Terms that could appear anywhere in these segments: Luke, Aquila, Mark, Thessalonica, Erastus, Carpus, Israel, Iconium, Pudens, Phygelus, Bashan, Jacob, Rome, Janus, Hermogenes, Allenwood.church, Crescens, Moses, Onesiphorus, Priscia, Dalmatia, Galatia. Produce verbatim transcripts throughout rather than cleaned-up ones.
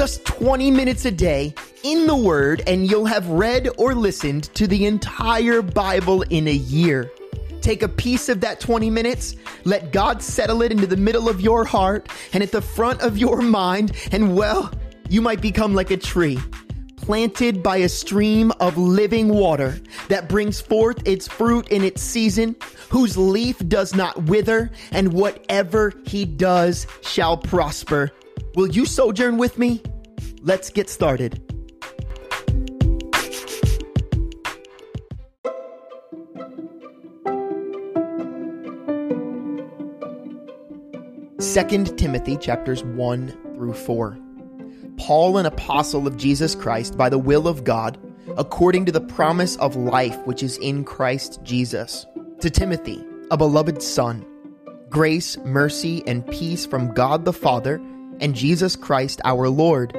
Just twenty minutes a day in the Word, and you'll have read or listened to the entire Bible in a year. Take a piece of that twenty minutes, let God settle it into the middle of your heart and at the front of your mind, and well, you might become like a tree planted by a stream of living water that brings forth its fruit in its season, whose leaf does not wither, and whatever he does shall prosper. Will you sojourn with me? Let's get started. Second Timothy chapters one through four. Paul, an apostle of Jesus Christ, by the will of God, according to the promise of life which is in Christ Jesus. To Timothy, a beloved son, grace, mercy, and peace from God the Father and Jesus Christ our Lord.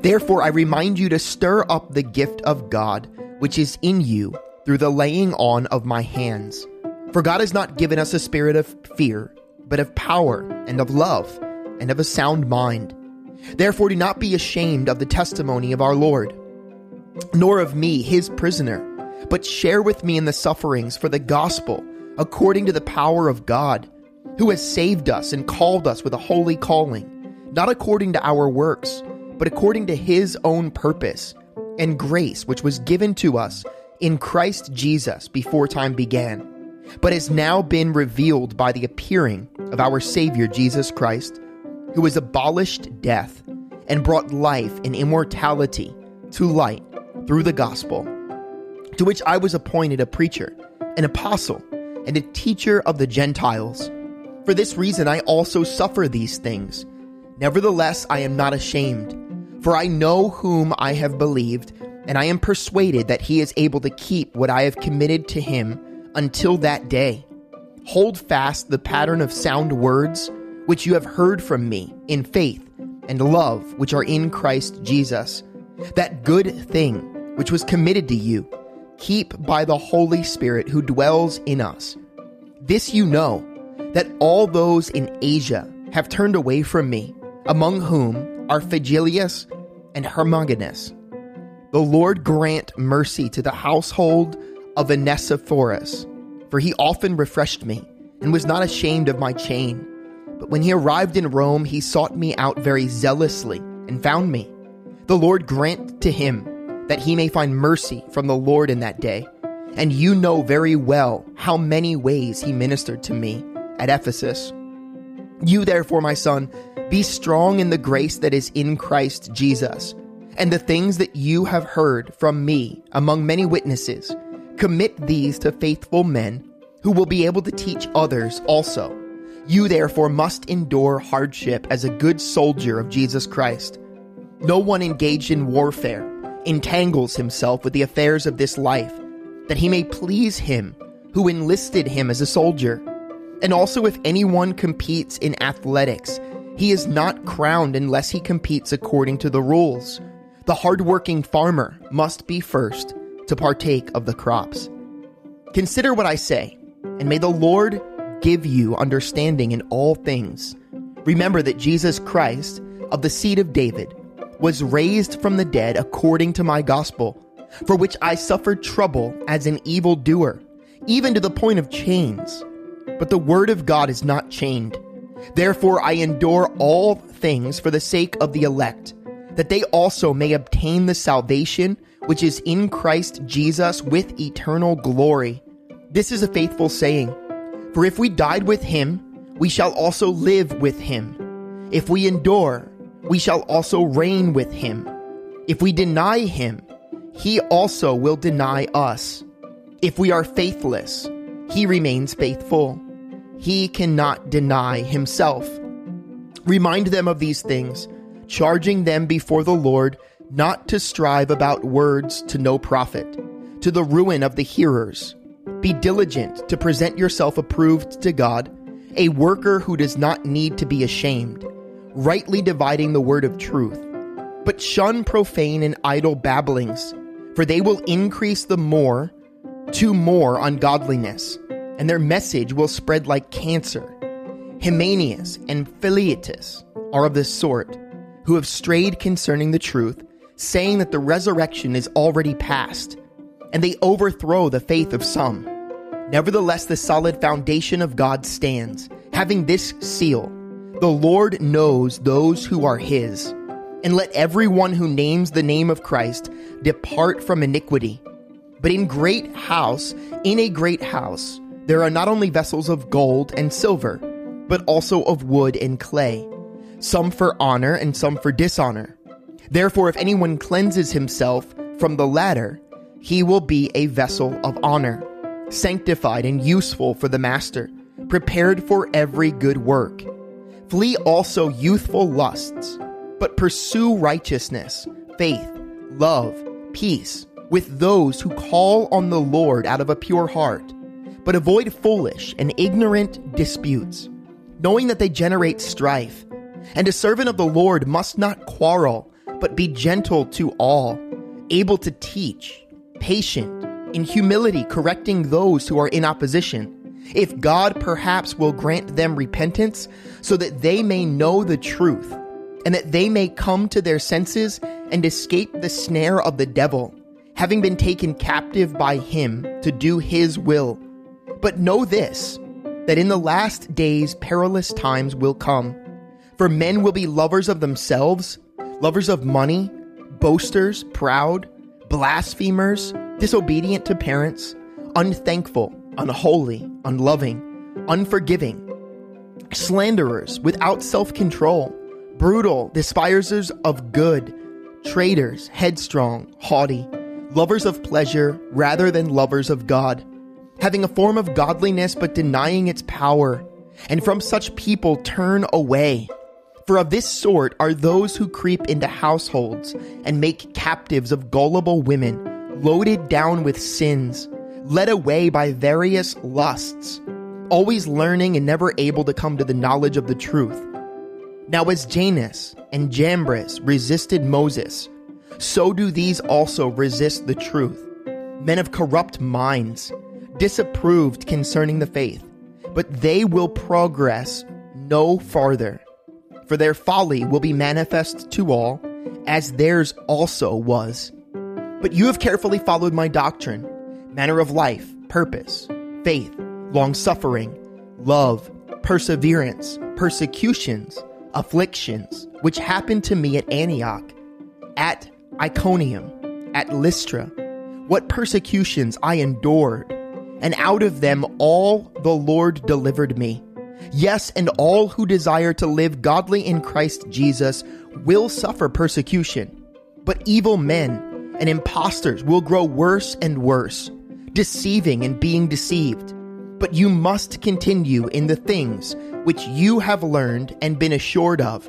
Therefore I remind you to stir up the gift of God which is in you through the laying on of my hands. For God has not given us a spirit of fear, but of power and of love and of a sound mind. Therefore do not be ashamed of the testimony of our Lord, nor of me, his prisoner, but share with me in the sufferings for the gospel, according to the power of God, who has saved us and called us with a holy calling, not according to our works, but according to his own purpose and grace, which was given to us in Christ Jesus before time began, but has now been revealed by the appearing of our Savior Jesus Christ, who has abolished death and brought life and immortality to light through the gospel, to which I was appointed a preacher, an apostle, and a teacher of the Gentiles. For this reason I also suffer these things. Nevertheless, I am not ashamed, for I know whom I have believed, and I am persuaded that he is able to keep what I have committed to him until that day. Hold fast the pattern of sound words which you have heard from me in faith and love which are in Christ Jesus. That good thing which was committed to you, keep by the Holy Spirit who dwells in us. This you know, that all those in Asia have turned away from me, among whom are Phygelus and Hermogenes. The Lord grant mercy to the household of Onesiphorus, for he often refreshed me and was not ashamed of my chain. But when he arrived in Rome, he sought me out very zealously and found me. The Lord grant to him that he may find mercy from the Lord in that day. And you know very well how many ways he ministered to me at Ephesus. You therefore, my son, be strong in the grace that is in Christ Jesus, and the things that you have heard from me among many witnesses. Commit these to faithful men who will be able to teach others also. You therefore must endure hardship as a good soldier of Jesus Christ. No one engaged in warfare entangles himself with the affairs of this life, that he may please him who enlisted him as a soldier. And also, if anyone competes in athletics, he is not crowned unless he competes according to the rules. The hardworking farmer must be first to partake of the crops. Consider what I say, and may the Lord give you understanding in all things. Remember that Jesus Christ, of the seed of David, was raised from the dead according to my gospel, for which I suffered trouble as an evildoer, even to the point of chains. But the word of God is not chained. Therefore I endure all things for the sake of the elect, that they also may obtain the salvation which is in Christ Jesus with eternal glory. This is a faithful saying. For if we died with him, we shall also live with him. If we endure, we shall also reign with him. If we deny him, he also will deny us. If we are faithless, he remains faithful. He cannot deny himself. Remind them of these things, charging them before the Lord not to strive about words to no profit, to the ruin of the hearers. Be diligent to present yourself approved to God, a worker who does not need to be ashamed, rightly dividing the word of truth. But shun profane and idle babblings, for they will increase the more to more ungodliness, and their message will spread like cancer. Hymenaeus and Philetus are of this sort, who have strayed concerning the truth, saying that the resurrection is already past, and they overthrow the faith of some. Nevertheless, the solid foundation of God stands, having this seal: the Lord knows those who are his. And let everyone who names the name of Christ depart from iniquity. But in great house, in a great house, there are not only vessels of gold and silver, but also of wood and clay, some for honor and some for dishonor. Therefore, if anyone cleanses himself from the latter, he will be a vessel of honor, sanctified and useful for the master, prepared for every good work. Flee also youthful lusts, but pursue righteousness, faith, love, peace, with those who call on the Lord out of a pure heart. But avoid foolish and ignorant disputes, knowing that they generate strife. And a servant of the Lord must not quarrel, but be gentle to all, able to teach, patient, in humility correcting those who are in opposition, if God perhaps will grant them repentance, so that they may know the truth, and that they may come to their senses and escape the snare of the devil, having been taken captive by him to do his will. But know this, that in the last days perilous times will come. For men will be lovers of themselves, lovers of money, boasters, proud, blasphemers, disobedient to parents, unthankful, unholy, unloving, unforgiving, slanderers, without self-control, brutal, despisers of good, traitors, headstrong, haughty, lovers of pleasure rather than lovers of God, having a form of godliness but denying its power. And from such people turn away. For of this sort are those who creep into households and make captives of gullible women, loaded down with sins, led away by various lusts, always learning and never able to come to the knowledge of the truth. Now as Janus and Jambres resisted Moses, so do these also resist the truth. Men of corrupt minds, disapproved concerning the faith, but they will progress no farther. For their folly will be manifest to all, as theirs also was. But you have carefully followed my doctrine, manner of life, purpose, faith, long-suffering, love, perseverance, persecutions, afflictions, which happened to me at Antioch, at Iconium, at Lystra, what persecutions I endured, and out of them all the Lord delivered me. Yes, and all who desire to live godly in Christ Jesus will suffer persecution. But evil men and impostors will grow worse and worse, deceiving and being deceived. But you must continue in the things which you have learned and been assured of,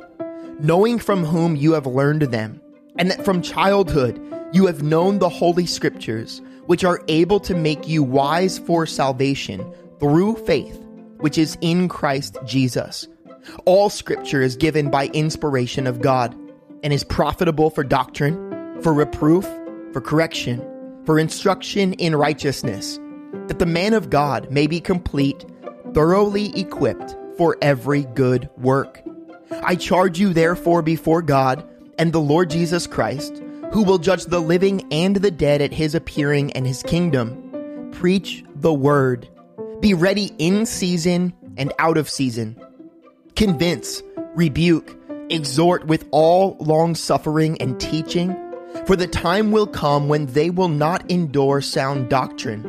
knowing from whom you have learned them, and that from childhood you have known the Holy Scriptures, which are able to make you wise for salvation through faith, which is in Christ Jesus. All Scripture is given by inspiration of God, and is profitable for doctrine, for reproof, for correction, for instruction in righteousness, that the man of God may be complete, thoroughly equipped for every good work. I charge you therefore before God and the Lord Jesus Christ, who will judge the living and the dead at his appearing and his kingdom. Preach the word. Be ready in season and out of season. Convince, rebuke, exhort with all long-suffering and teaching, for the time will come when they will not endure sound doctrine,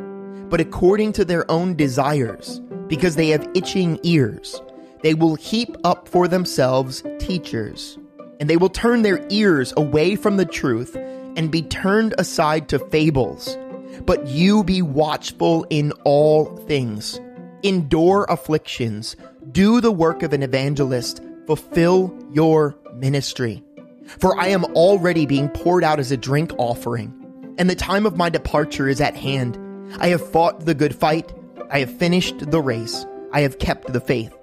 but according to their own desires, because they have itching ears, they will heap up for themselves teachers, and they will turn their ears away from the truth and be turned aside to fables. But you be watchful in all things, endure afflictions, do the work of an evangelist, fulfill your ministry. for I am already being poured out as a drink offering, and the time of my departure is at hand. I have fought the good fight. I have finished the race. I have kept the faith.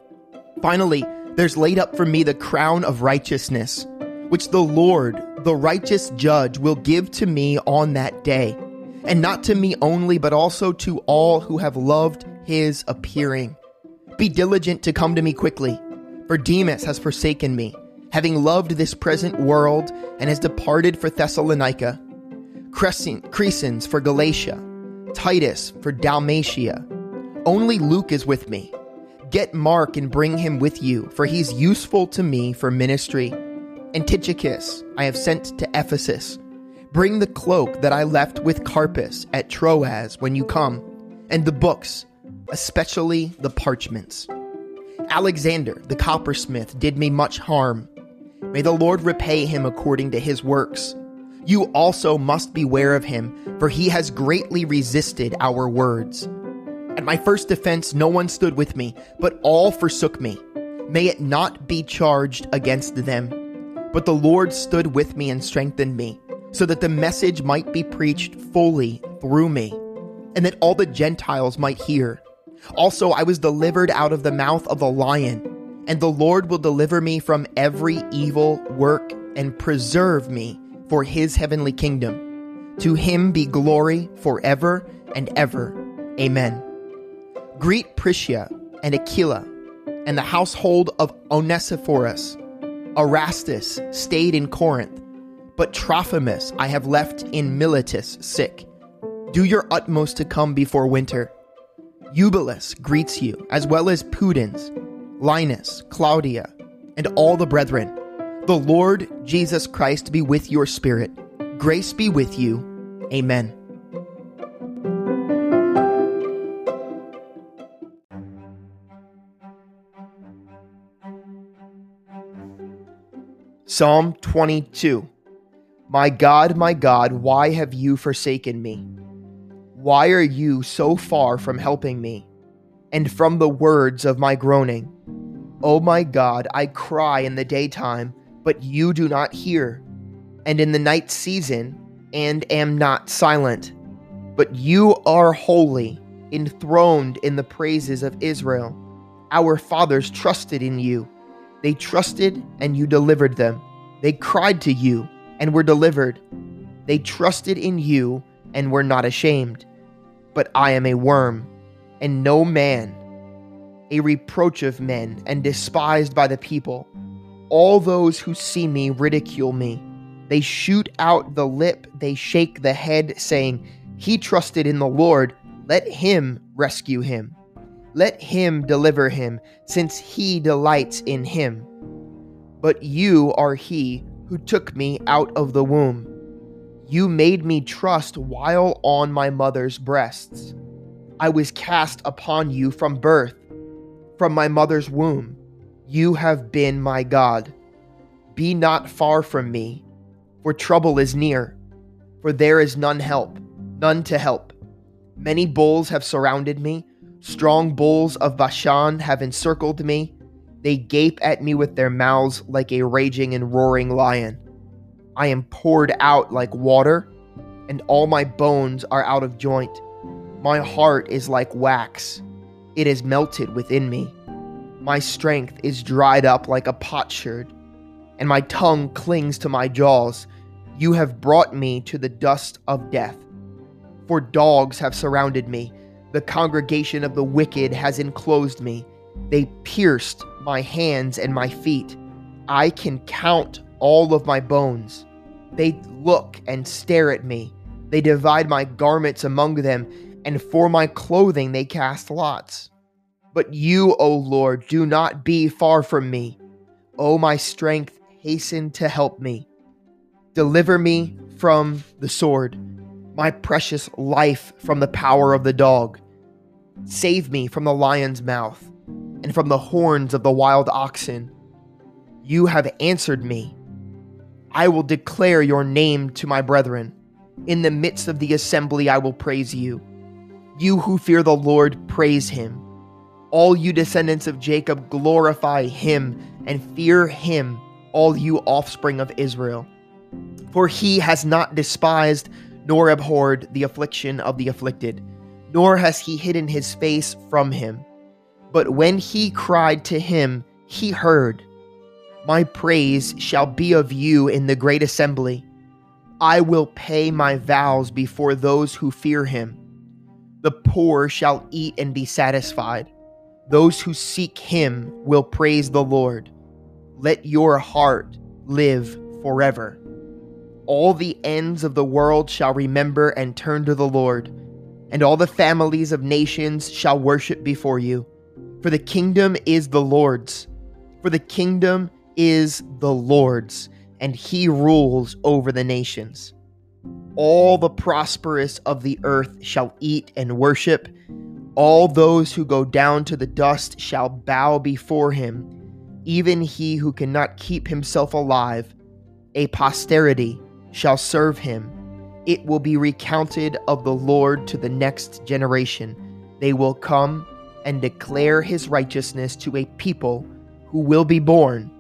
Finally, there's laid up for me the crown of righteousness, which the Lord, the righteous judge, will give to me on that day, and not to me only, but also to all who have loved his appearing. Be diligent to come to me quickly, for Demas has forsaken me, having loved this present world, and has departed for Thessalonica, Crescens for Galatia, Titus for Dalmatia. Only Luke is with me. Get Mark and bring him with you, for he's useful to me for ministry. Antichicus I have sent to Ephesus. Bring the cloak that I left with Carpus at Troas when you come, and the books, especially the parchments. Alexander the coppersmith did me much harm. May the Lord repay him according to his works. You also must beware of him, for he has greatly resisted our words. At my first defense, no one stood with me, but all forsook me. May it not be charged against them. But the Lord stood with me and strengthened me, so that the message might be preached fully through me, and that all the Gentiles might hear. Also, I was delivered out of the mouth of a lion, and the Lord will deliver me from every evil work and preserve me for his heavenly kingdom. To him be glory forever and ever. Amen. Greet Priscia and Aquila, and the household of Onesiphorus. Erastus stayed in Corinth, but Trophimus I have left in Miletus sick. Do your utmost to come before winter. Eubulus greets you, as well as Pudens, Linus, Claudia, and all the brethren. The Lord Jesus Christ be with your spirit. Grace be with you. Amen. Psalm twenty-two. My God, my God, why have you forsaken me? Why are you so far from helping me, and from the words of my groaning? O my God, I cry in the daytime, but you do not hear, and in the night season, and am not silent. But you are holy, enthroned in the praises of Israel. Our fathers trusted in you. They trusted, and you delivered them. They cried to you, and were delivered. They trusted in you, and were not ashamed. But I am a worm, and no man, a reproach of men, and despised by the people. All those who see me ridicule me. They shoot out the lip, they shake the head, saying, "He trusted in the Lord, let him rescue him. Let him deliver him, since he delights in him." But you are he who took me out of the womb. You made me trust while on my mother's breasts. I was cast upon you from birth, from my mother's womb. You have been my God. Be not far from me, for trouble is near, for there is none help, none to help. Many bulls have surrounded me. Strong bulls of Bashan have encircled me. They gape at me with their mouths like a raging and roaring lion. I am poured out like water, and all my bones are out of joint. My heart is like wax. It is melted within me. My strength is dried up like a potsherd, and my tongue clings to my jaws. You have brought me to the dust of death. For dogs have surrounded me. The congregation of the wicked has enclosed me. They pierced my hands and my feet. I can count all of my bones. They look and stare at me. They divide my garments among them, and for my clothing they cast lots. But you, O Lord, do not be far from me. O my strength, hasten to help me. Deliver me from the sword, my precious life from the power of the dog. Save me from the lion's mouth, and from the horns of the wild oxen. You have answered me. I will declare your name to my brethren. In the midst of the assembly I will praise you. You who fear the Lord, praise him. All you descendants of Jacob, glorify him, and fear him, all you offspring of Israel. For he has not despised nor abhorred the affliction of the afflicted, nor has he hidden his face from him. But when he cried to him, he heard. My praise shall be of you in the great assembly. I will pay my vows before those who fear him. The poor shall eat and be satisfied. Those who seek him will praise the Lord. Let your heart live forever. All the ends of the world shall remember and turn to the Lord, and all the families of nations shall worship before you. For the kingdom is the Lord's. For the kingdom is the Lord's, and he rules over the nations. All the prosperous of the earth shall eat and worship. All those who go down to the dust shall bow before him, even he who cannot keep himself alive. A posterity shall serve him. It will be recounted of the Lord to the next generation. They will come and declare his righteousness to a people who will be born,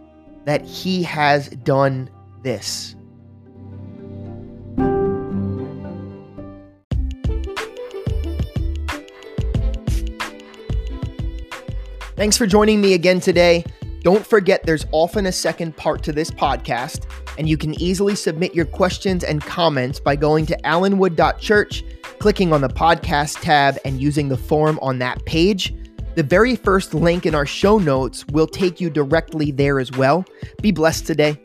that he has done this. Thanks for joining me again today. Don't forget, there's often a second part to this podcast, and you can easily submit your questions and comments by going to allenwood dot church, clicking on the podcast tab, and using the form on that page. The very first link in our show notes will take you directly there as well. Be blessed today.